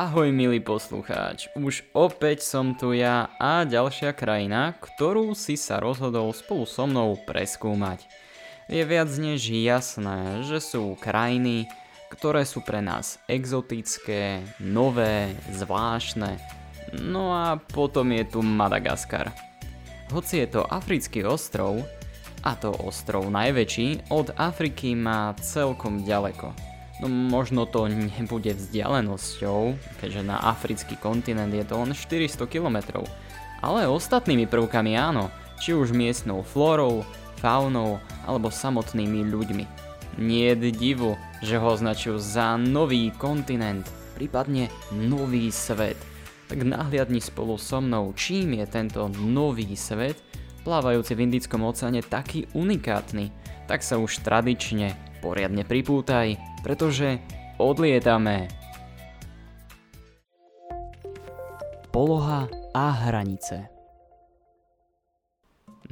Ahoj milý poslucháč, už opäť som tu ja a ďalšia krajina, ktorú si sa rozhodol spolu so mnou preskúmať. Je viac než jasné, že sú krajiny, ktoré sú pre nás exotické, nové, zvláštne. No a potom je tu Madagaskar. Hoci je to africký ostrov, a to ostrov najväčší, od Afriky má celkom ďaleko. No možno to nebude vzdialenosťou, keďže na africký kontinent je to len 400 km, ale ostatnými prvkami áno, či už miestnou flórou, faunou alebo samotnými ľuďmi. Nie je divu, že ho označujú za nový kontinent, prípadne nový svet. Tak nahliadni spolu so mnou, čím je tento nový svet, plávajúci v Indickom oceáne, taký unikátny, tak sa už tradične poriadne pripútaj, pretože odlietame. Poloha a hranice.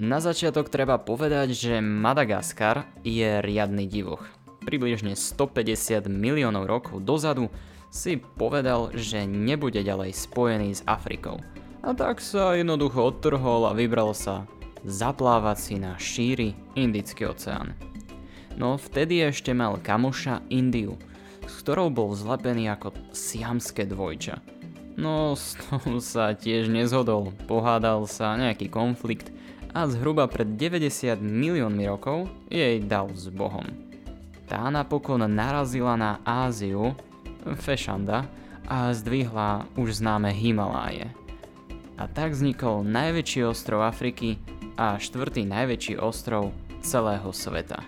Na začiatok treba povedať, že Madagaskar je riadny divoch. Približne 150 miliónov rokov dozadu si povedal, že nebude ďalej spojený s Afrikou. A tak sa jednoducho odtrhol a vybral sa zaplávať si na šíri Indický oceán. No vtedy ešte mal kamoša Indiu, s ktorou bol zlepený ako siamské dvojča. No s tou sa tiež nezhodol, pohádal sa nejaký konflikt a zhruba pred 90 miliónmi rokov jej dal s Bohom. Tá napokon narazila na Áziu, Fešanda, a zdvihla už známe Himaláje. A tak vznikol najväčší ostrov Afriky a štvrtý najväčší ostrov celého sveta.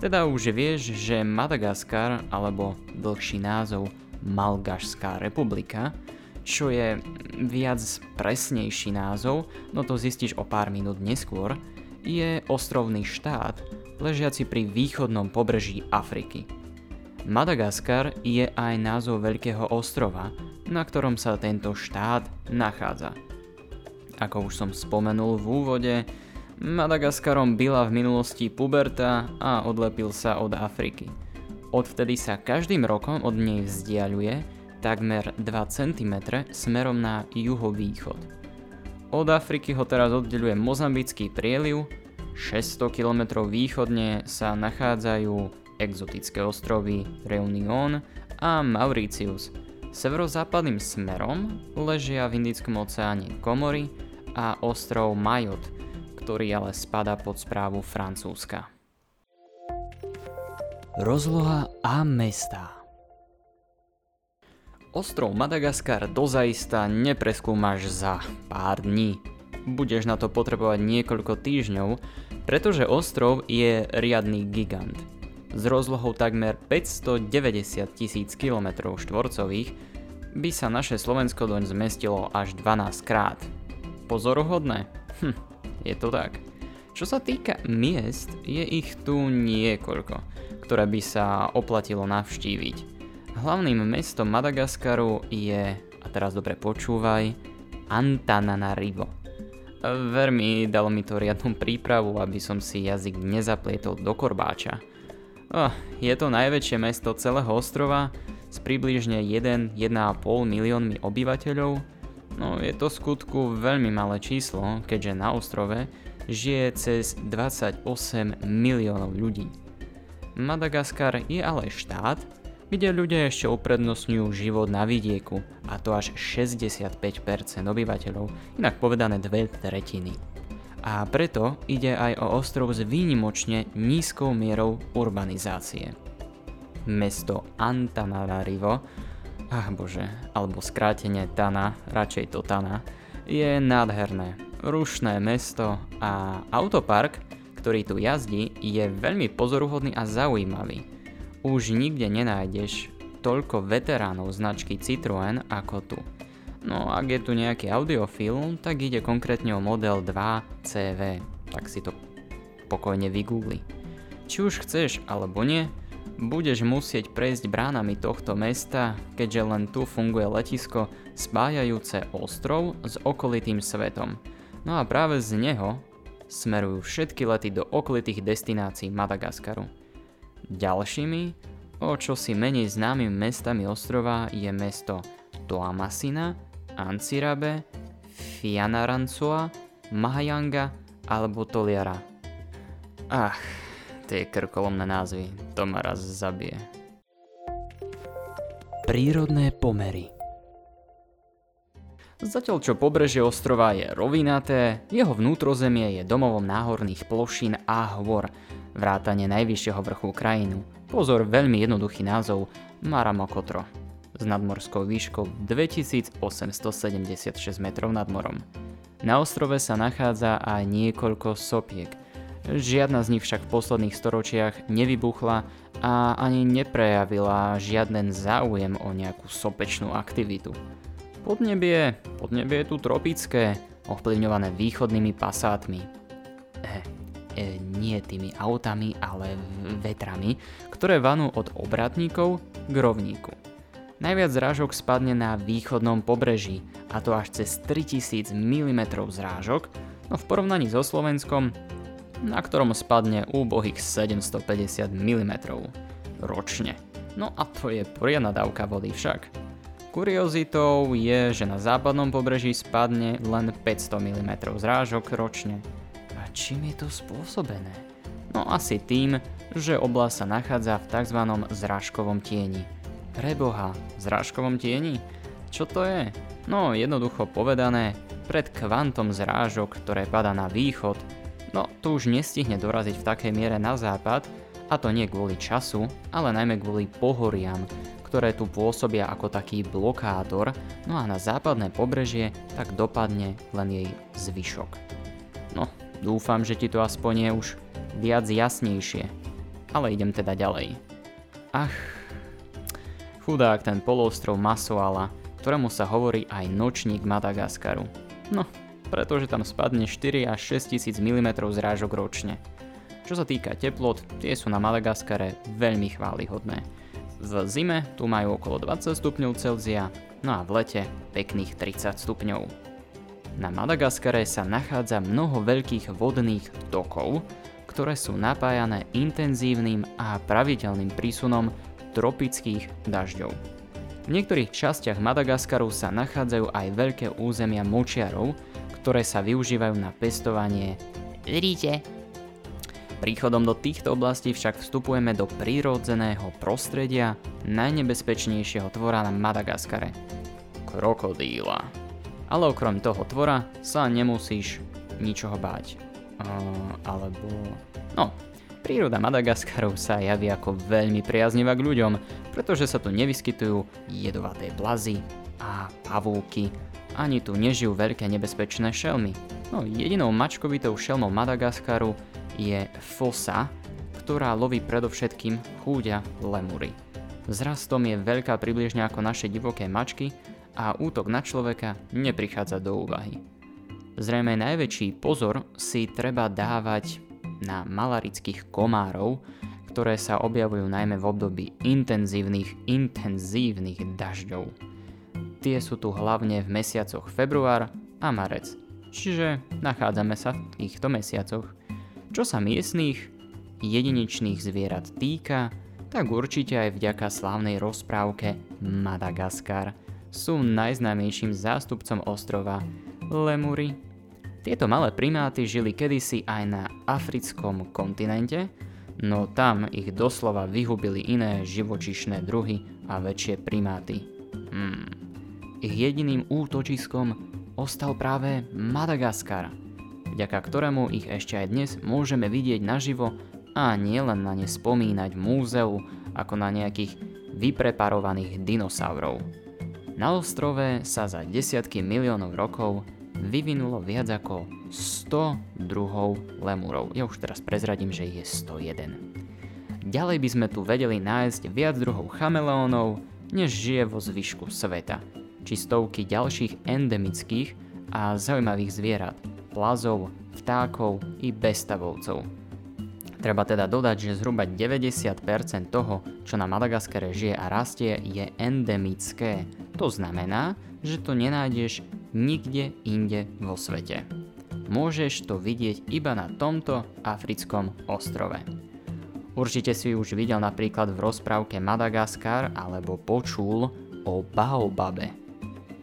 Teda už vieš, že Madagaskar, alebo dlhší názov Malgašská republika, čo je viac presnejší názov, no to zistíš o pár minút neskôr, je ostrovný štát, ležiaci pri východnom pobreží Afriky. Madagaskar je aj názov veľkého ostrova, na ktorom sa tento štát nachádza. Ako už som spomenul v úvode, Madagaskarom byla v minulosti puberta a odlepil sa od Afriky. Odvtedy sa každým rokom od nej vzdialuje takmer 2 cm smerom na juhovýchod. Od Afriky ho teraz oddeľuje Mozambický prieliv, 600 km východne sa nachádzajú exotické ostrovy Reunion a Maurícius. Severozápadným smerom ležia v Indickom oceáne Komory a ostrov Mayotte, ktorý ale spadá pod správu Francúzska. Rozloha a mestá. Ostrov Madagaskar dozaista nepreskúmaš za pár dní. Budeš na to potrebovať niekoľko týždňov, pretože ostrov je riadny gigant. S rozlohou takmer 590 000 km² by sa naše Slovensko doň zmestilo až 12 krát. Pozoruhodné? Je to tak. Čo sa týka miest, je ich tu niekoľko, ktoré by sa oplatilo navštíviť. Hlavným mestom Madagaskaru je, a teraz dobre počúvaj, Antananarivo. Vermi, dal mi to riadnu prípravu, aby som si jazyk nezaplietol do korbáča. Je to najväčšie mesto celého ostrova s približne 1,5 miliónmi obyvateľov. No je to skutku veľmi malé číslo, keďže na ostrove žije cez 28 miliónov ľudí. Madagaskar je ale štát, kde ľudia ešte uprednostňujú život na vidieku, a to až 65% obyvateľov, inak povedané 2/3. A preto ide aj o ostrov s výnimočne nízkou mierou urbanizácie. Mesto Antananarivo, alebo skrátenie Tana, radšej to Tana, je nádherné, rušné mesto a autopark, ktorý tu jazdí, je veľmi pozoruhodný a zaujímavý. Už nikde nenájdeš toľko veteránov značky Citroën ako tu. No ak je tu nejaký audiofil, tak ide konkrétne o model 2CV, tak si to pokojne vygoogli. Či už chceš alebo nie, budeš musieť prejsť bránami tohto mesta, keďže len tu funguje letisko spájajúce ostrov s okolitým svetom. No a práve z neho smerujú všetky lety do okolitých destinácií Madagaskaru. Ďalšími, o čosi menej známymi mestami ostrova je mesto Toamasina, Antsirabe, Fianarantsoa, Mahajanga alebo Toliara. Ach, tie krkolomné názvy, to ma raz zabije. Prírodné pomery. Zatiaľ čo pobrežie ostrova je rovinaté, jeho vnútrozemie je domovom náhorných plošín a hôr, vrátane najvyššieho vrchu krajinu. Pozor, veľmi jednoduchý názov, Maramokotro, s nadmorskou výškou 2876 metrov nad morom. Na ostrove sa nachádza aj niekoľko sopiek. Žiadna z nich však v posledných storočiach nevybuchla a ani neprejavila žiaden záujem o nejakú sopečnú aktivitu. Podnebie je tu tropické, ovplyvňované východnými pasátmi. Nie tými autami, ale vetrami, ktoré vanú od obratníkov k rovníku. Najviac zrážok spadne na východnom pobreží, a to až cez 3000 mm zrážok, no v porovnaní so Slovenskom, na ktorom spadne úbohých 750 mm ročne. No a to je poriadna dávka vody však. Kuriozitou je, že na západnom pobreží spadne len 500 mm zrážok ročne. A čím je to spôsobené? No asi tým, že oblasť sa nachádza v tzv. Zrážkovom tieni. Preboha, zrážkovom tieni? Čo to je? No jednoducho povedané, pred kvantom zrážok, ktoré padá na východ, no to už nestihne doraziť v takej miere na západ, a to nie kvôli času, ale najmä kvôli pohoriam, ktoré tu pôsobia ako taký blokátor, no a na západné pobrežie tak dopadne len jej zvyšok. No, dúfam, že ti to aspoň je už viac jasnejšie, ale idem teda ďalej. Ach, chudák ten poloostrov Masoala, ktorému sa hovorí aj nočník Madagaskaru. No, pretože tam spadne 4 až 6000 mm zrážok ročne. Čo sa týka teplot, tie sú na Madagaskare veľmi chválihodné. V zime tu majú okolo 20 stupňov Celzia, no a v lete pekných 30 stupňov. Na Madagaskare sa nachádza mnoho veľkých vodných tokov, ktoré sú napájané intenzívnym a pravidelným prísunom tropických dažďov. V niektorých častiach Madagaskaru sa nachádzajú aj veľké územia močiarov, ktoré sa využívajú na pestovanie ríže. Príchodom do týchto oblastí však vstupujeme do prírodzeného prostredia najnebezpečnejšieho tvora na Madagaskare – krokodíla. Ale okrem toho tvora sa nemusíš ničoho báť. Príroda Madagaskaru sa javí ako veľmi priaznivá k ľuďom, pretože sa tu nevyskytujú jedovaté plazy a pavúky, ani tu nežijú veľké nebezpečné šelmy. No jedinou mačkovitou šelmou Madagaskaru je fosa, ktorá loví predovšetkým chúďa lemury. Vzrastom je veľká približne ako naše divoké mačky a útok na človeka neprichádza do úvahy. Zrejme najväčší pozor si treba dávať na malarických komárov, ktoré sa objavujú najmä v období intenzívnych dažďov. Tie sú tu hlavne v mesiacoch február a marec, čiže nachádzame sa v týchto mesiacoch. Čo sa miestnych jedinečných zvierat týka, tak určite aj vďaka slávnej rozprávke Madagaskar sú najznámejším zástupcom ostrova lemury. Tieto malé primáty žili kedysi aj na africkom kontinente, no tam ich doslova vyhubili iné živočíšne druhy a väčšie primáty. Ich jediným útočiskom ostal práve Madagaskar, vďaka ktorému ich ešte aj dnes môžeme vidieť naživo a nielen na ne spomínať v múzeu ako na nejakých vypreparovaných dinosaurov. Na ostrove sa za desiatky miliónov rokov vyvinulo viac ako 100 druhov lemurov. Ja už teraz prezradím, že ich je 101. Ďalej by sme tu vedeli nájsť viac druhov chameleónov, než žije vo zvyšku sveta, či stovky ďalších endemických a zaujímavých zvierat, plazov, vtákov i bezstavovcov. Treba teda dodať, že zhruba 90% toho, čo na Madagaskare žije a rastie, je endemické. To znamená, že to nenájdeš nikde inde vo svete. Môžeš to vidieť iba na tomto africkom ostrove. Určite si už videl napríklad v rozprávke Madagaskar alebo počul o baobabe,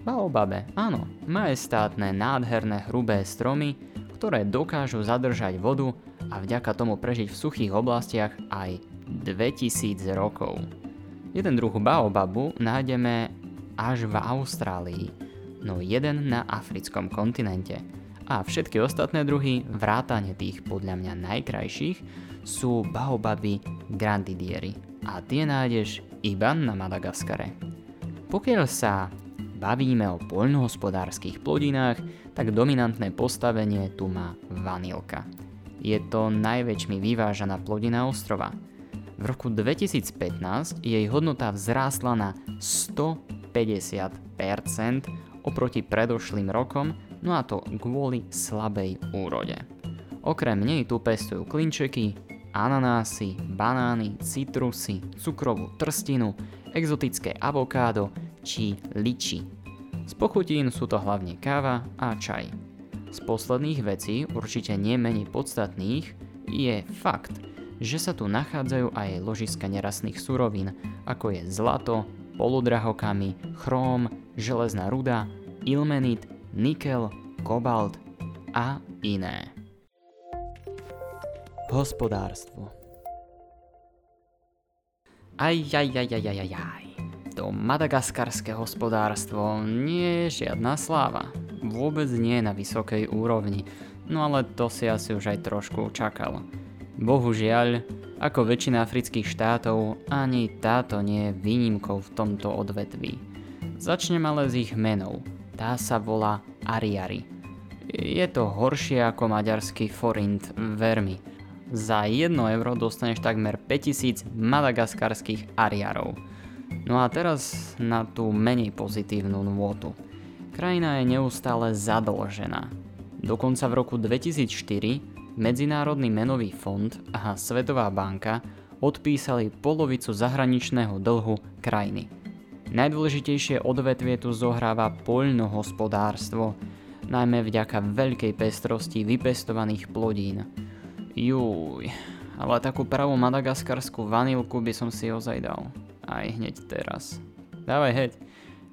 Baobabe, áno, majestátne, nádherné, hrubé stromy, ktoré dokážu zadržať vodu a vďaka tomu prežiť v suchých oblastiach aj 2000 rokov. Jeden druh baobabu nájdeme až v Austrálii, no jeden na africkom kontinente. A všetky ostatné druhy, vrátane tých podľa mňa najkrajších, sú baobaby grandidieri a tie nájdeš iba na Madagaskare. Pokiaľ sa bavíme o poľnohospodárskych plodinách, tak dominantné postavenie tu má vanilka. Je to najväčšmi vyvážaná plodina ostrova. V roku 2015 jej hodnota vzrástla na 150% oproti predošlým rokom, no a to kvôli slabej úrode. Okrem nej tu pestujú klinčeky, ananásy, banány, citrusy, cukrovú trstinu, exotické avokádo či liči. Z pochutín sú to hlavne káva a čaj. Z posledných vecí, určite nie menej podstatných, je fakt, že sa tu nachádzajú aj ložiska nerastných surovín, ako je zlato, polodrahokamy, chróm, železná ruda, ilmenit, nikel, kobalt a iné. Hospodárstvo. To madagaskarské hospodárstvo nie je žiadna sláva. Vôbec nie na vysokej úrovni, no ale to si asi už aj trošku čakal. Bohužiaľ, ako väčšina afrických štátov, ani táto nie je výnimkou v tomto odvetví. Začnem ale z ich menov. Tá sa volá Ariari. Je to horšie ako maďarský forint, ver mi. Za 1 euro dostaneš takmer 5000 madagaskarských ariarov. No a teraz na tú menej pozitívnu nôtu. Krajina je neustále zadlžená. Dokonca v roku 2004 Medzinárodný menový fond a Svetová banka odpísali polovicu zahraničného dlhu krajiny. Najdôležitejšie odvetvie tu zohráva poľnohospodárstvo, najmä vďaka veľkej pestrosti vypestovaných plodín. Ale takú pravú madagaskarskú vanilku by som si ozaj dal. Aj hneď teraz. Dávaj heď.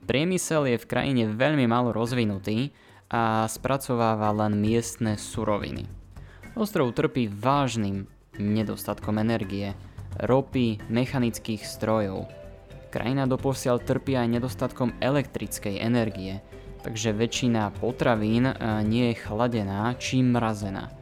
Priemysel je v krajine veľmi málo rozvinutý a spracováva len miestne suroviny. Ostrov trpí vážnym nedostatkom energie, ropy, mechanických strojov. Krajina doposiaľ trpí aj nedostatkom elektrickej energie, takže väčšina potravín nie je chladená či mrazená.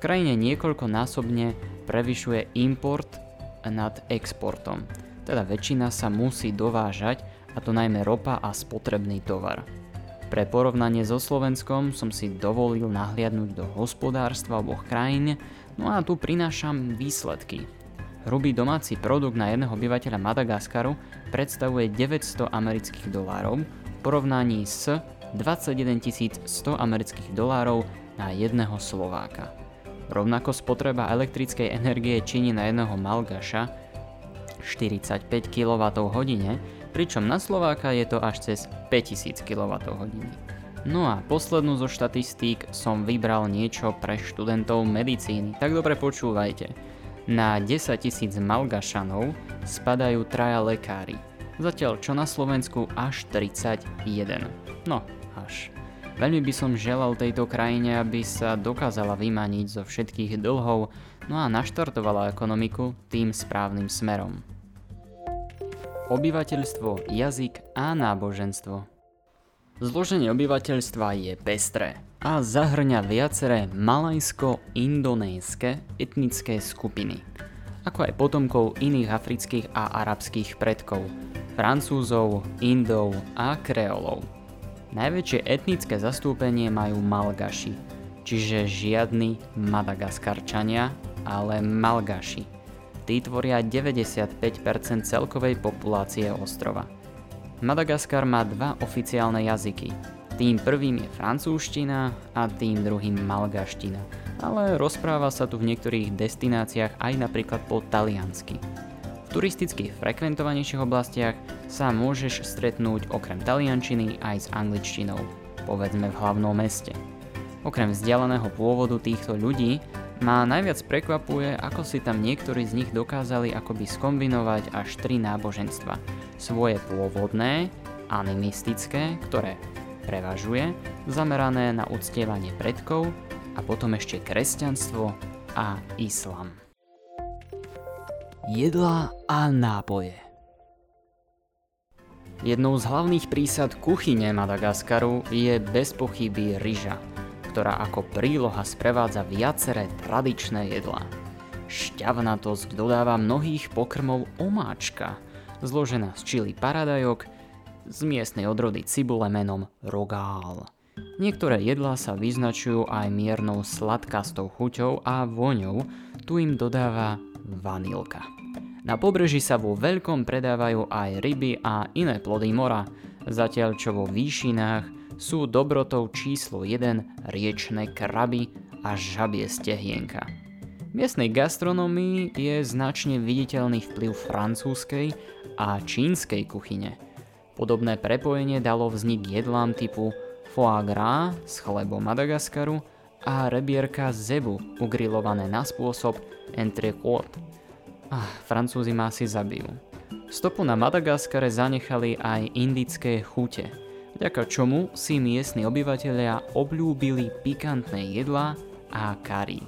V krajine niekoľkonásobne prevyšuje import nad exportom, teda väčšina sa musí dovážať, a to najmä ropa a spotrebný tovar. Pre porovnanie so Slovenskom som si dovolil nahliadnúť do hospodárstva oboch krajín, no a tu prinášam výsledky. Hrubý domáci produkt na jedného obyvateľa Madagaskaru predstavuje $900 v porovnaní s 21 100 $1 na jedného Slováka. Rovnako spotreba elektrickej energie činí na jedného Malgaša 45 kWh, pričom na Slováka je to až cez 5000 kWh. No a poslednú zo štatistík som vybral niečo pre študentov medicíny, tak dobre počúvajte. Na 10 000 Malgašanov spadajú 3 lekári, zatiaľ čo na Slovensku až 31. No, až. Veľmi by som želal tejto krajine, aby sa dokázala vymaniť zo všetkých dlhov, no a naštartovala ekonomiku tým správnym smerom. Obyvateľstvo, jazyk a náboženstvo. Zloženie obyvateľstva je pestré a zahŕňa viaceré malajsko-indonéske etnické skupiny, ako aj potomkov iných afrických a arabských predkov, Francúzov, Indov a Kreolov. Najväčšie etnické zastúpenie majú Malgaši, čiže žiadni Madagaskarčania, ale Malgaši. Tí tvoria 95% celkovej populácie ostrova. Madagaskar má 2 oficiálne jazyky. Tým prvým je francúzština a tým druhým malgaština, ale rozpráva sa tu v niektorých destináciách aj napríklad po taliansky. V turistických frekventovanejších oblastiach sa môžeš stretnúť okrem taliančiny aj s angličtinou, povedzme v hlavnom meste. Okrem vzdialeného pôvodu týchto ľudí ma najviac prekvapuje, ako si tam niektorí z nich dokázali akoby skombinovať až 3 náboženstva. Svoje pôvodné, animistické, ktoré prevažuje, zamerané na uctievanie predkov a potom ešte kresťanstvo a islám. Jedlá a nápoje. Jednou z hlavných prísad kuchyne Madagaskaru je bez pochyby ryža, ktorá ako príloha sprevádza viaceré tradičné jedlá. Šťavnatosť dodáva mnohých pokrmov omáčka, zložená z čili paradajok, z miestnej odrody cibule menom rogál. Niektoré jedlá sa vyznačujú aj miernou sladkastou chuťou a voňou, tu im dodáva vanilka. Na pobreží sa vo veľkom predávajú aj ryby a iné plody mora, zatiaľ čo vo výšinách sú dobrotou číslo 1 riečne kraby a žabie stehienka. V miestnej gastronómii je značne viditeľný vplyv francúzskej a čínskej kuchyne. Podobné prepojenie dalo vznik jedlám typu foie gras s chlebom Madagaskaru a rebierka zebu ugrilované na spôsob entrecôte. Francúzi ma asi zabijú. Stopu na Madagaskare zanechali aj indické chute, vďaka čomu si miestni obyvatelia obľúbili pikantné jedlá a kari.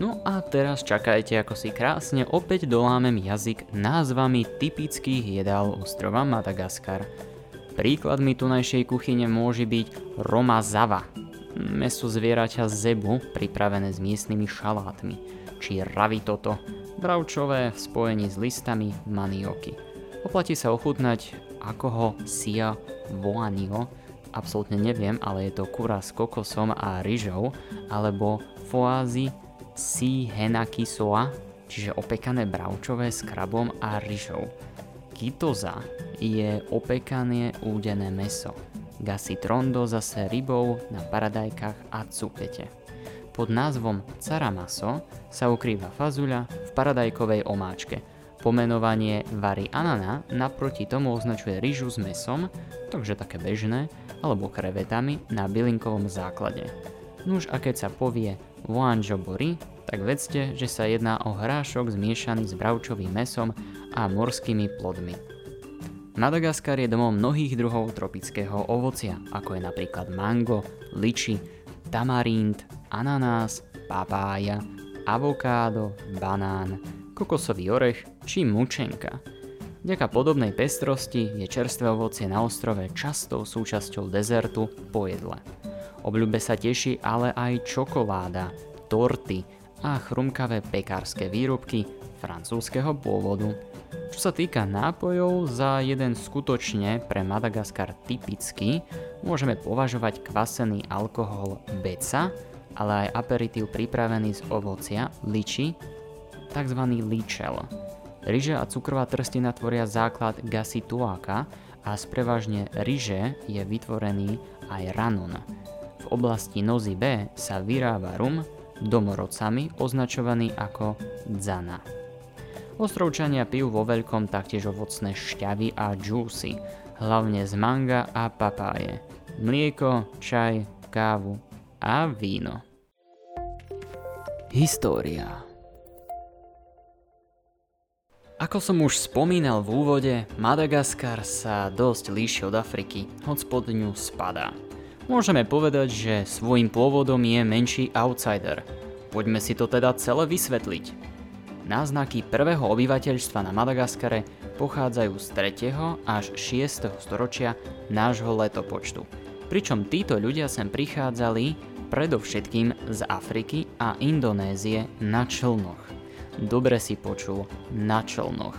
No a teraz čakajte, ako si krásne opäť dolámem jazyk názvami typických jedál ostrova Madagaskar. Príkladmi tunajšej kuchyne môže byť romazava, mäso zvieraťa zebu pripravené s miestnymi šalátmi, či ravitoto, bravčové v spojení s listami manioky. Oplatí sa ochutnať ako ho sia voanio, absolútne neviem, ale je to kura s kokosom a ryžou, alebo foazi si henakisoa, čiže opekané bravčové s krabom a ryžou. Kitoza je opekané údené mäso. Gasitrondo zase rybou na paradajkách a cukete. Pod názvom caramaso sa ukrýva fazuľa v paradajkovej omáčke. Pomenovanie vari anana naproti tomu označuje ryžu s mäsom, takže také bežné, alebo krevetami na bylinkovom základe. Nuž a keď sa povie voanjobori, tak vedzte, že sa jedná o hrášok zmiešaný s bravčovým mäsom a morskými plodmi. Madagaskar je domom mnohých druhov tropického ovocia, ako je napríklad mango, liči, tamarind, ananás, papája, avokádo, banán, kokosový orech či mučenka. Vďaka podobnej pestrosti je čerstvé ovocie na ostrove častou súčasťou dezertu po jedle. Obľúbe sa teší ale aj čokoláda, torty a chrumkavé pekárske výrobky francúzskeho pôvodu. Čo sa týka nápojov, za jeden skutočne pre Madagaskar typický môžeme považovať kvasený alkohol beca, ale aj aperitív pripravený z ovocia liči, tzv. Ličel. Ryže a cukrová trstina tvoria základ gasituáka a z prevažne ryže je vytvorený aj ranun. V oblasti Nosy Be sa vyrába rum domorodcami označovaný ako dzana. Ostrovčania pijú vo veľkom taktiež ovocné šťavy a džúsy, hlavne z manga a papáje, mlieko, čaj, kávu a víno. História. Ako som už spomínal v úvode, Madagaskar sa dosť líši od Afriky, hoď pod ňu spadá. Môžeme povedať, že svojím pôvodom je menší outsider. Poďme si to teda celé vysvetliť. Náznaky prvého obyvateľstva na Madagaskare pochádzajú z 3. až 6. storočia nášho letopočtu. Pričom títo ľudia sem prichádzali predovšetkým z Afriky a Indonézie na člnoch. Dobre si počul, na člnoch.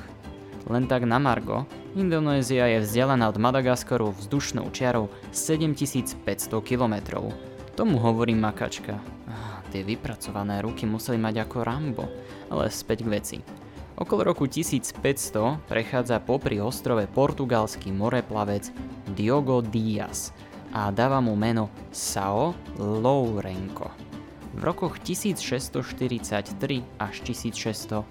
Len tak na margo, Indonézia je vzdialená od Madagaskaru vzdušnou čiarou 7500 km. Tomu hovorí makačka. Tie vypracované ruky museli mať ako Rambo, ale späť k veci. Okolo roku 1500 prechádza popri ostrove portugalský moreplavec Diogo Dias a dáva mu meno São Lourenço. V rokoch 1643 až 1674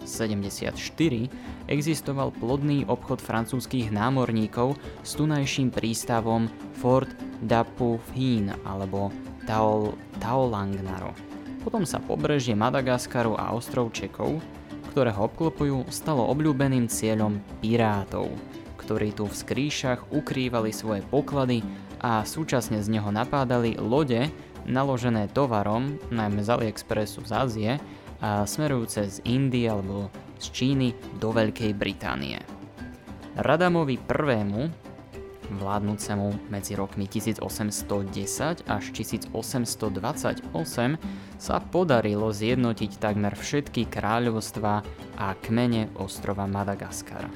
existoval plodný obchod francúzskych námorníkov s tunajším prístavom Fort Dauphin alebo Taolangaro. Potom sa pobrežie Madagaskaru a ostrovčekov, ktoré ho obklopujú, stalo obľúbeným cieľom pirátov, ktorí tu v skrýšach ukrývali svoje poklady a súčasne z neho napádali lode naložené tovarom, najmä z AliExpressu z Ázie, a smerujúce z Indie alebo z Číny do Veľkej Británie. Radamovi prvému, vládnúcemu medzi rokmi 1810 až 1828, sa podarilo zjednotiť takmer všetky kráľovstvá a kmene ostrova Madagaskar.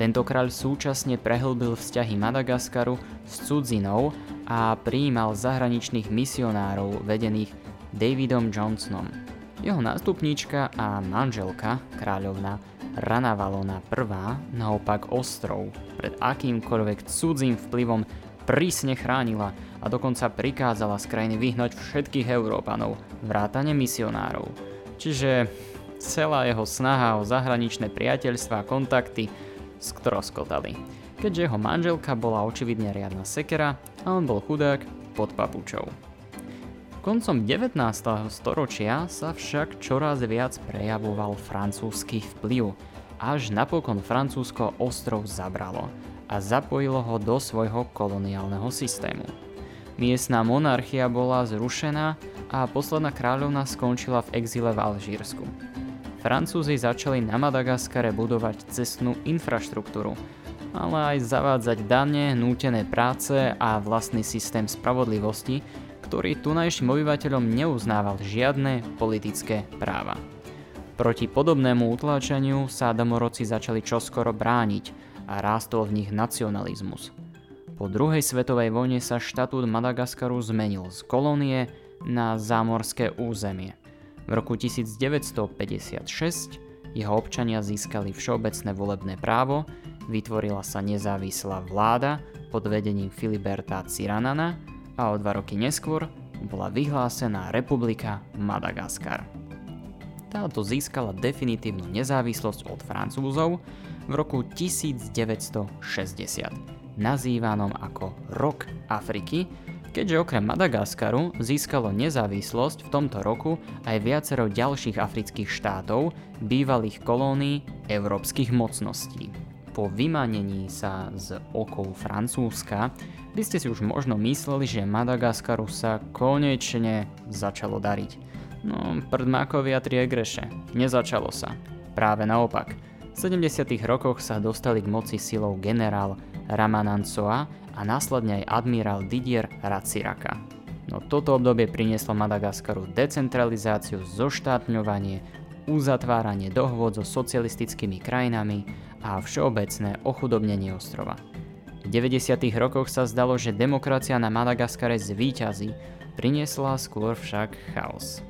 Tento kráľ súčasne prehlbil vzťahy Madagaskaru s cudzinou a prijímal zahraničných misionárov vedených Davidom Johnsonom. Jeho nástupnička a manželka, kráľovna Ranavalona I, naopak ostrov pred akýmkoľvek cudzím vplyvom prísne chránila a dokonca prikázala z krajiny vyhnať všetkých Európanov, vrátane misionárov. Čiže celá jeho snaha o zahraničné priateľstvá a kontakty stroskotali, keďže jeho manželka bola očividne riadna sekera a on bol chudák pod papučou. Koncom 19. storočia sa však čoraz viac prejavoval francúzsky vplyv, až napokon Francúzsko ostrov zabralo a zapojilo ho do svojho koloniálneho systému. Miestna monarchia bola zrušená a posledná kráľovna skončila v exíle v Alžírsku. Francúzi začali na Madagaskare budovať cestnú infraštruktúru, ale aj zavádzať dane, nútené práce a vlastný systém spravodlivosti, ktorý tunajším obyvateľom neuznával žiadne politické práva. Proti podobnému utláčaniu sa domorodci začali čoskoro brániť a rástol v nich nacionalizmus. Po druhej svetovej vojne sa štatút Madagaskaru zmenil z kolónie na zámorské územie. V roku 1956 jeho občania získali všeobecné volebné právo, vytvorila sa nezávislá vláda pod vedením Filiberta Ciranana a o 2 roky neskôr bola vyhlásená Republika Madagaskar. Táto získala definitívnu nezávislosť od Francúzov v roku 1960, nazývanom ako Rok Afriky, keďže okrem Madagaskaru získalo nezávislosť v tomto roku aj viacero ďalších afrických štátov, bývalých kolónií európskych mocností. Po vymanení sa z okov Francúzska by ste si už možno mysleli, že Madagaskaru sa konečne začalo dariť. No, prdmákovia tri egreše. Nezačalo sa. Práve naopak. V 70. rokoch sa dostali k moci silou generál Ramanantsoa a následne aj admirál Didier Ratsiraka. No toto obdobie prinieslo Madagaskaru decentralizáciu, zoštátňovanie, uzatváranie dohôd so socialistickými krajinami a všeobecné ochudobnenie ostrova. V 90. rokoch sa zdalo, že demokracia na Madagaskare zvíťazí, priniesla skôr však chaos,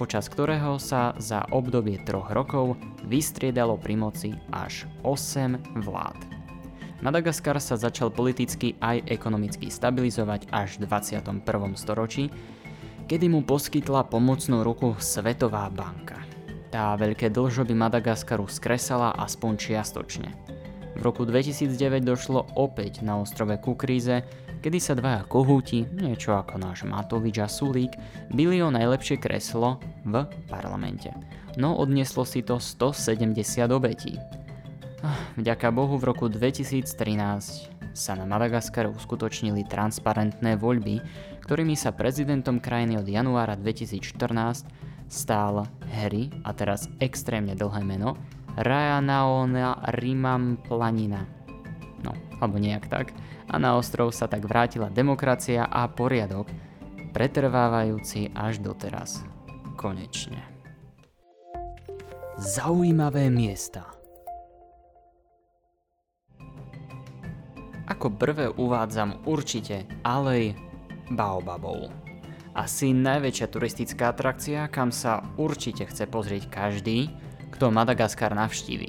počas ktorého sa za obdobie 3 rokov vystriedalo pri moci až 8 vlád. Madagaskar sa začal politicky aj ekonomicky stabilizovať až v 21. storočí, kedy mu poskytla pomocnú ruku Svetová banka. Tá veľké dlžoby Madagaskaru skresala aspoň čiastočne. V roku 2009 došlo opäť na ostrove ku kríze, kedy sa 2 kohúti, niečo ako náš Matovič a Sulík, bili o najlepšie kreslo v parlamente. No odnieslo si to 170 obetí. Vďaka Bohu v roku 2013 sa na Madagaskare uskutočnili transparentné voľby, ktorými sa prezidentom krajiny od januára 2014 stál Harry, a teraz extrémne dlhé meno, Rajaonarimampianina, no, alebo nejak tak, a na ostrov sa tak vrátila demokracia a poriadok, pretrvávajúci až doteraz. Konečne. Zaujímavé miesta. Ako prvé uvádzam určite Alej Baobabov. Asi najväčšia turistická atrakcia, kam sa určite chce pozrieť každý, kto Madagaskar navštívi.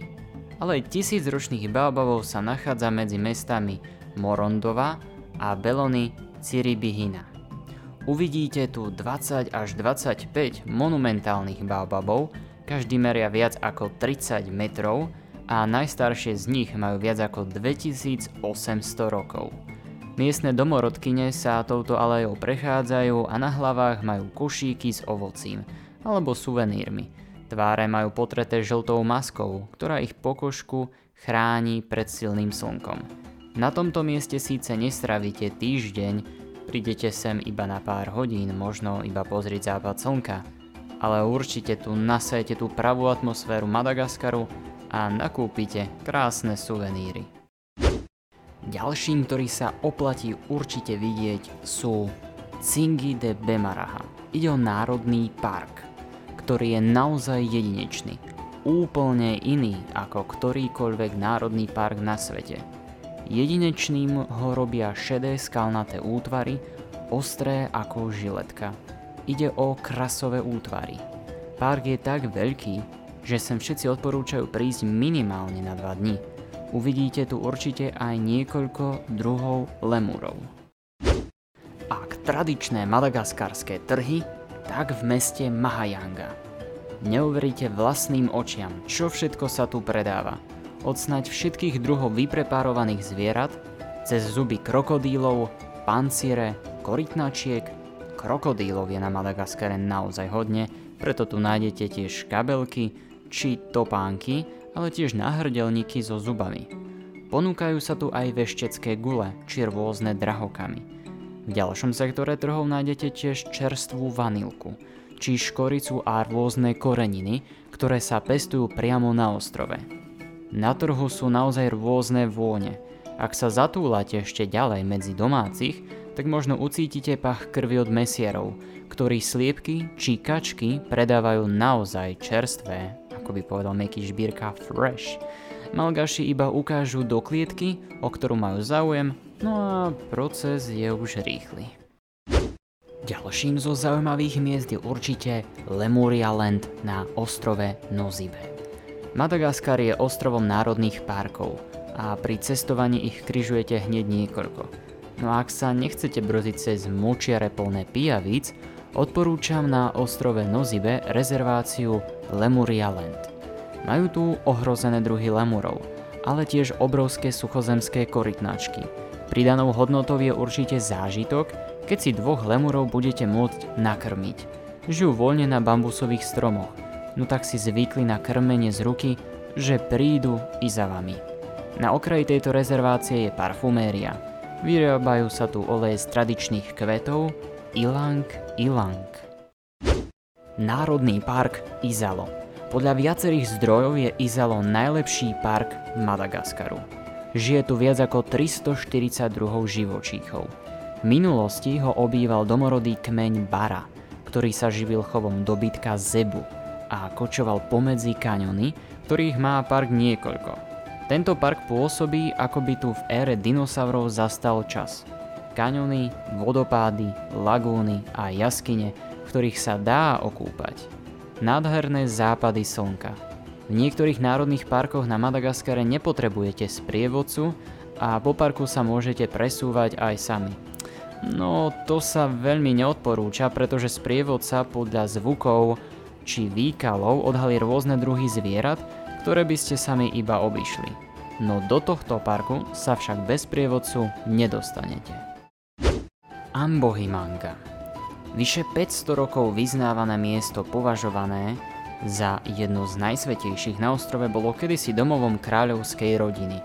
Ale tisícročných baobabov sa nachádza medzi mestami Morondova a Belony Cirybihina. Uvidíte tu 20 až 25 monumentálnych baobabov, každý meria viac ako 30 metrov a najstaršie z nich majú viac ako 2800 rokov. Miestne domorodkyne sa touto alejou prechádzajú a na hlavách majú košíky s ovocím alebo suvenírmi. Tváre majú potreté žltou maskou, ktorá ich pokožku chráni pred silným slnkom. Na tomto mieste síce nestravíte týždeň, prídete sem iba na pár hodín, možno iba pozrieť západ slnka, ale určite tu nasajete tú pravú atmosféru Madagaskaru a nakúpite krásne suveníry. Ďalším, ktorý sa oplatí určite vidieť, sú Tsingy de Bemaraha. Ide o národný park, ktorý je naozaj jedinečný, úplne iný ako ktorýkoľvek národný park na svete. Jedinečným ho robia šedé skalnaté útvary, ostré ako žiletka. Ide o krasové útvary. Park je tak veľký, že sem všetci odporúčajú prísť minimálne na 2 dní. Uvidíte tu určite aj niekoľko druhov lemurov. Ak tradičné madagaskarské trhy, tak v meste Mahajanga. Neuveríte vlastným očiam, čo všetko sa tu predáva. Od snáď všetkých druhov vypreparovaných zvierat, cez zuby krokodílov, panciere, korytnačiek. Krokodílov je na Madagaskare naozaj hodne, preto tu nájdete tiež kabelky či topánky, ale tiež náhrdelníky so zubami. Ponúkajú sa tu aj veštecké gule či rôzne drahokamy. V ďalšom sektore trhov nájdete tiež čerstvú vanilku, či škoricu a rôzne koreniny, ktoré sa pestujú priamo na ostrove. Na trhu sú naozaj rôzne vône. Ak sa zatúlate ešte ďalej medzi domácich, tak možno ucítite pach krvi od mesierov, ktorí sliepky či kačky predávajú naozaj čerstvé, ako by povedal Meky Žbírka, fresh. Malgaši iba ukážu do klietky, o ktorú majú záujem, no a proces je už rýchly. Ďalším zo zaujímavých miest je určite Lemuria Land na ostrove Nosy Be. Madagaskar je ostrovom národných parkov a pri cestovaní ich križujete hneď niekoľko. No a ak sa nechcete broziť cez močiare plné pijavíc, odporúčam na ostrove Nosy Be rezerváciu Lemuria Land. Majú tu ohrozené druhy lemurov, ale tiež obrovské suchozemské korytnačky. Pridanou hodnotou je určite zážitok, keď si 2 lemurov budete môcť nakrmiť. Žijú voľne na bambusových stromoch, no tak si zvykli na krmenie z ruky, že prídu i za vami. Na okraji tejto rezervácie je parfuméria. Vyrábajú sa tu oleje z tradičných kvetov, ilang. Národný park Izalo. Podľa viacerých zdrojov je Izalo najlepší park Madagaskaru. Žije tu viac ako 340 druhov živočíchov. V minulosti ho obýval domorodý kmeň Bara, ktorý sa živil chovom dobytka zebu a kočoval pomedzi kaňony, ktorých má park niekoľko. Tento park pôsobí, ako by tu v ére dinosaurov zastal čas. Kaňony, vodopády, lagúny a jaskyne, v ktorých sa dá okúpať. Nádherné západy slnka. V niektorých národných parkoch na Madagaskare nepotrebujete sprievodcu a po parku sa môžete presúvať aj sami. No to sa veľmi neodporúča, pretože sprievodca podľa zvukov či výkalov odhalí rôzne druhy zvierat, ktoré by ste sami iba obišli. No do tohto parku sa však bez sprievodcu nedostanete. Ambohymanga. Vyše 500 rokov vyznávané miesto považované za jedno z najsvätejších na ostrove bolo kedysi domovom kráľovskej rodiny.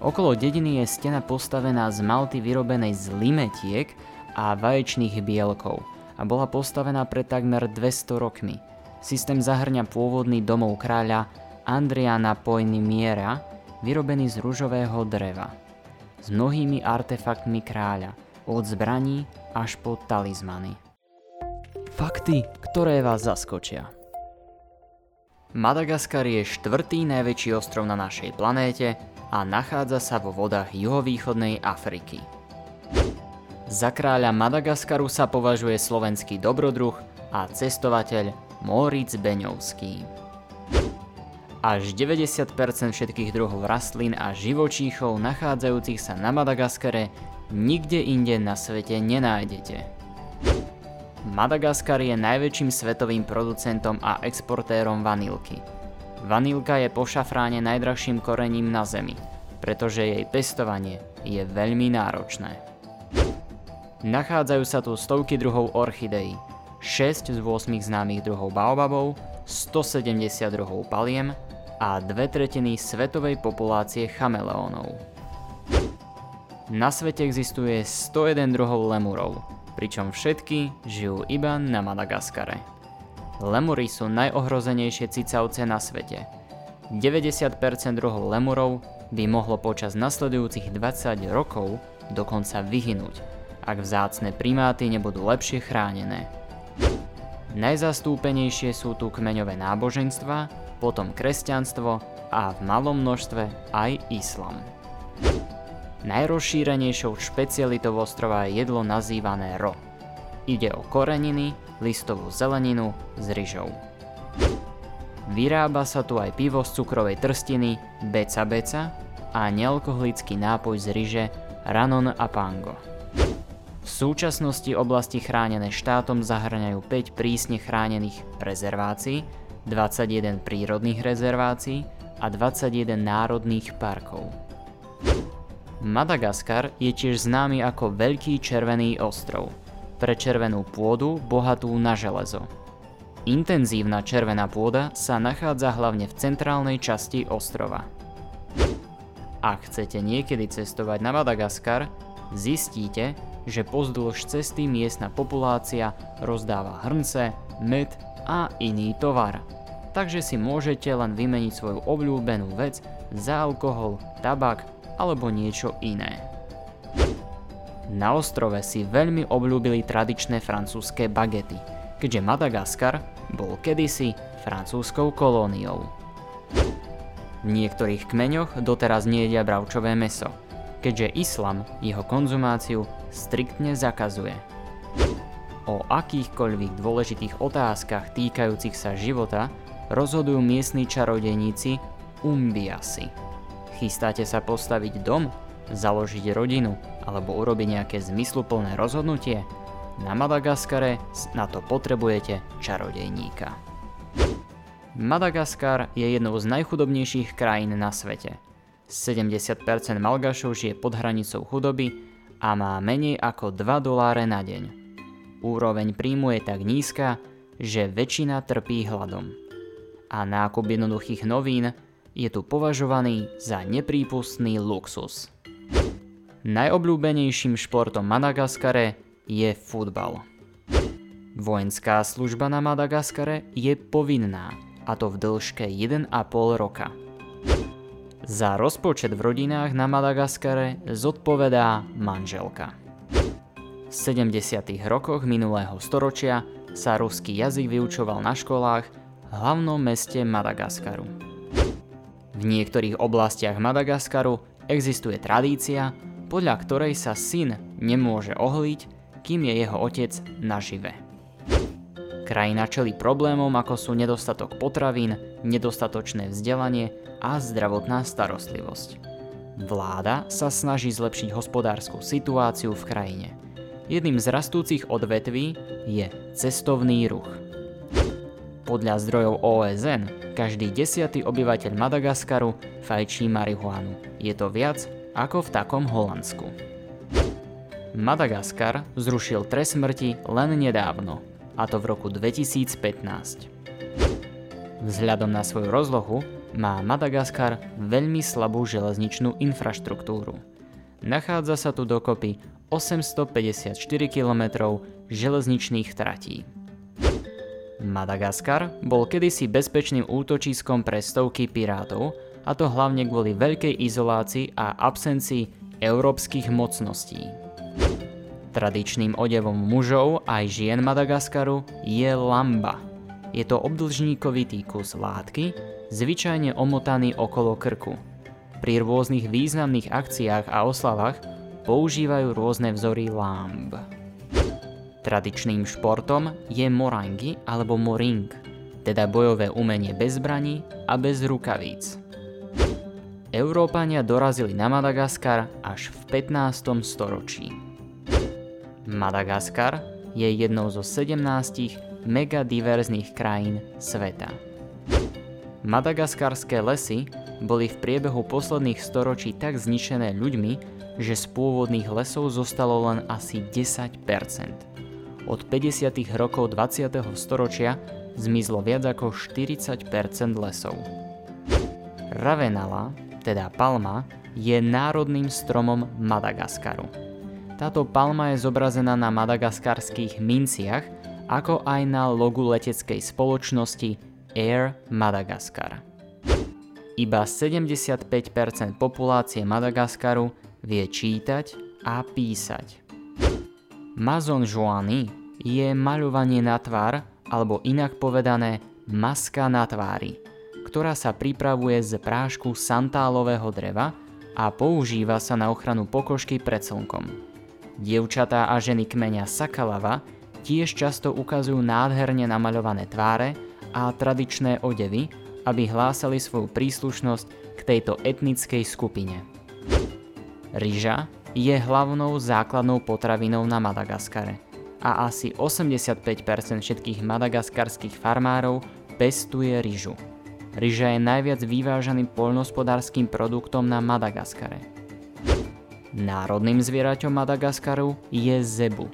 Okolo dediny je stena postavená z malty vyrobenej z limetiek a vaječných bielkov a bola postavená pred takmer 200 rokmi. Systém zahŕňa pôvodný domov kráľa Andriana Pojnimiera, vyrobený z ružového dreva, s mnohými artefaktmi kráľa, od zbraní až po talizmany. Fakty, ktoré vás zaskočia. Madagaskar je 4. najväčší ostrov na našej planéte a nachádza sa vo vodách juhovýchodnej Afriky. Za kráľa Madagaskaru sa považuje slovenský dobrodruh a cestovateľ Móricz Beňovský. Až 90% všetkých druhov rastlín a živočíchov nachádzajúcich sa na Madagaskare nikde inde na svete nenájdete. Madagaskar je najväčším svetovým producentom a exportérom vanilky. Vanilka je po šafráne najdrahším korením na Zemi, pretože jej pestovanie je veľmi náročné. Nachádzajú sa tu stovky druhov orchideí, 6 z 8 známych druhov baobabov, 170 druhov paliem, a 2/3 svetovej populácie chameleónov. Na svete existuje 101 druhov lemurov, pričom všetky žijú iba na Madagaskare. Lemury sú najohrozenejšie cicavce na svete. 90% druhov lemurov by mohlo počas nasledujúcich 20 rokov dokonca vyhynúť, ak vzácne primáty nebudú lepšie chránené. Najzastúpenejšie sú tu kmeňové náboženstva, potom kresťanstvo a v malom množstve aj islám. Najrozšírenejšou špecialitou ostrova je jedlo nazývané ro. Ide o koreniny, listovú zeleninu s ryžou. Vyrába sa tu aj pivo z cukrovej trstiny beca-beca a nealkoholický nápoj z ryže ranon a pango. V súčasnosti oblasti chránené štátom zahŕňajú 5 prísne chránených rezervácií, 21 prírodných rezervácií a 21 národných parkov. Madagaskar je tiež známy ako Veľký červený ostrov, pre červenú pôdu bohatú na železo. Intenzívna červená pôda sa nachádza hlavne v centrálnej časti ostrova. Ak chcete niekedy cestovať na Madagaskar, zistíte, že pozdĺž cesty miestna populácia rozdáva hrnce, med a iný tovar. Takže si môžete len vymeniť svoju obľúbenú vec za alkohol, tabak alebo niečo iné. Na ostrove si veľmi obľúbili tradičné francúzske bagety, keďže Madagaskar bol kedysi francúzskou kolóniou. V niektorých kmeňoch doteraz nejedia bravčové mäso, keďže islám jeho konzumáciu striktne zakazuje. O akýchkoľvek dôležitých otázkach týkajúcich sa života rozhodujú miestni čarodejníci umbiasi. Chystáte sa postaviť dom, založiť rodinu alebo urobiť nejaké zmysluplné rozhodnutie? Na Madagaskare na to potrebujete čarodejníka. Madagaskar je jednou z najchudobnejších krajín na svete. 70% Malgašov žije pod hranicou chudoby a má menej ako $2 na deň. Úroveň príjmu je tak nízka, že väčšina trpí hladom. A nákup jednoduchých novín je tu považovaný za neprípustný luxus. Najobľúbenejším športom Madagaskare je futbal. Vojenská služba na Madagaskare je povinná, a to v dĺžke 1,5 roka. Za rozpočet v rodinách na Madagaskare zodpovedá manželka. V 70. rokoch minulého storočia sa ruský jazyk vyučoval na školách v hlavnom meste Madagaskaru. V niektorých oblastiach Madagaskaru existuje tradícia, podľa ktorej sa syn nemôže ohliť, kým je jeho otec nažive. Krajina čelí problémom, ako sú nedostatok potravín, nedostatočné vzdelanie a zdravotná starostlivosť. Vláda sa snaží zlepšiť hospodársku situáciu v krajine. Jedným z rastúcich odvetví je cestovný ruch. Podľa zdrojov OSN každý 10. obyvateľ Madagaskaru fajčí marihuanu. Je to viac ako v takom Holandsku. Madagaskar zrušil trest smrti len nedávno, a to v roku 2015. Vzhľadom na svoju rozlohu má Madagaskar veľmi slabú železničnú infraštruktúru. Nachádza sa tu dokopy 854 km železničných tratí. Madagaskar bol kedysi bezpečným útočiskom pre stovky pirátov, a to hlavne kvôli veľkej izolácii a absencii európskych mocností. Tradičným odevom mužov aj žien Madagaskaru je lamba. Je to obdĺžníkovitý kus látky, zvyčajne omotaný okolo krku. Pri rôznych významných akciách a oslavách používajú rôzne vzory lamb. Tradičným športom je morangi alebo moring, teda bojové umenie bez zbraní a bez rukavíc. Európania dorazili na Madagaskar až v 15. storočí. Madagaskar je jednou zo 17 megadiverzných krajín sveta. Madagaskarské lesy boli v priebehu posledných storočí tak zničené ľuďmi, že z pôvodných lesov zostalo len asi 10%. Od 50. rokov 20. storočia zmizlo viac ako 40% lesov. Ravenala, teda palma, je národným stromom Madagaskaru. Táto palma je zobrazená na madagaskarských minciach, ako aj na logu leteckej spoločnosti Air Madagaskar. Iba 75% populácie Madagaskaru vie čítať a písať. Mazonžoany je maľovanie na tvár, alebo inak povedané maska na tvári, ktorá sa pripravuje z prášku santálového dreva a používa sa na ochranu pokožky pred slnkom. Dievčatá a ženy kmeňa Sakalava tiež často ukazujú nádherne namaľované tváre a tradičné odevy, aby hlásali svoju príslušnosť k tejto etnickej skupine. Ryža je hlavnou základnou potravinou na Madagaskare a asi 85% všetkých madagaskarských farmárov pestuje ryžu. Ryža je najviac vyvážaným poľnohospodárskym produktom na Madagaskare. Národným zvieraťom Madagaskaru je zebu.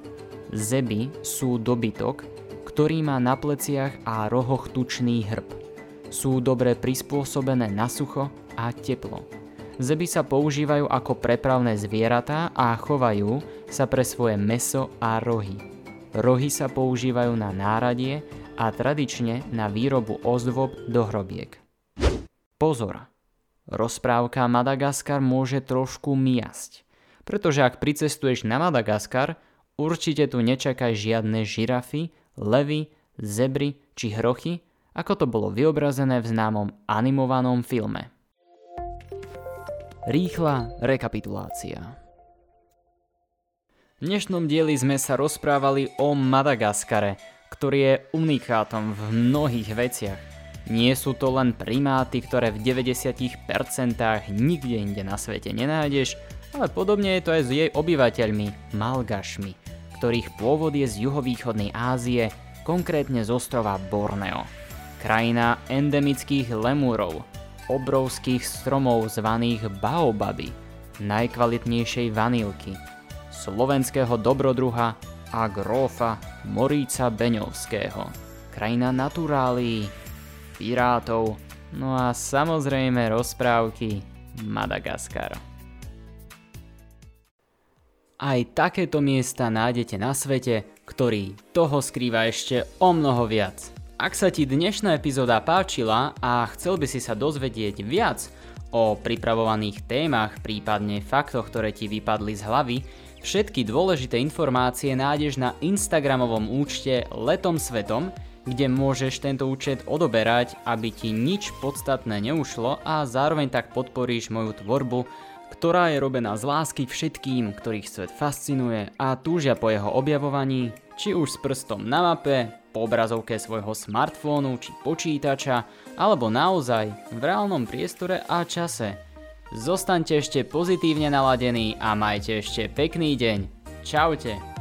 Zeby sú dobytok, ktorý má na pleciach a rohoch tučný hrb. Sú dobre prispôsobené na sucho a teplo. Zeby sa používajú ako prepravné zvieratá a chovajú sa pre svoje mäso a rohy. Rohy sa používajú na náradie a tradične na výrobu ozdob do hrobiek. Pozor! Rozprávka Madagaskar môže trošku miasť, pretože ak pricestuješ na Madagaskar, určite tu nečakaj žiadne žirafy, levy, zebry či hrochy, ako to bolo vyobrazené v známom animovanom filme. Rýchla rekapitulácia. V dnešnom dieli sme sa rozprávali o Madagaskare, ktorý je unikátom v mnohých veciach. Nie sú to len primáty, ktoré v 90% nikde inde na svete nenájdeš, ale podobne je to aj s jej obyvateľmi, Malgašmi, ktorých pôvod je z juhovýchodnej Ázie, konkrétne z ostrova Borneo. Krajina endemických lemúrov, obrovských stromov zvaných baobaby, najkvalitnejšej vanilky, slovenského dobrodruha a grófa Moríca Beňovského, krajina naturálií, pirátov, no a samozrejme rozprávky Madagaskar. Aj takéto miesta nájdete na svete, ktorý toho skrýva ešte o mnoho viac. Ak sa ti dnešná epizóda páčila a chcel by si sa dozvedieť viac o pripravovaných témach, prípadne faktoch, ktoré ti vypadli z hlavy, všetky dôležité informácie nájdeš na Instagramovom účte Letom svetom, kde môžeš tento účet odoberať, aby ti nič podstatné neušlo a zároveň tak podporíš moju tvorbu, ktorá je robená z lásky všetkým, ktorých svet fascinuje a túžia po jeho objavovaní, či už s prstom na mape, po obrazovke svojho smartfónu či počítača, alebo naozaj v reálnom priestore a čase. Zostaňte ešte pozitívne naladení a majte ešte pekný deň. Čaute.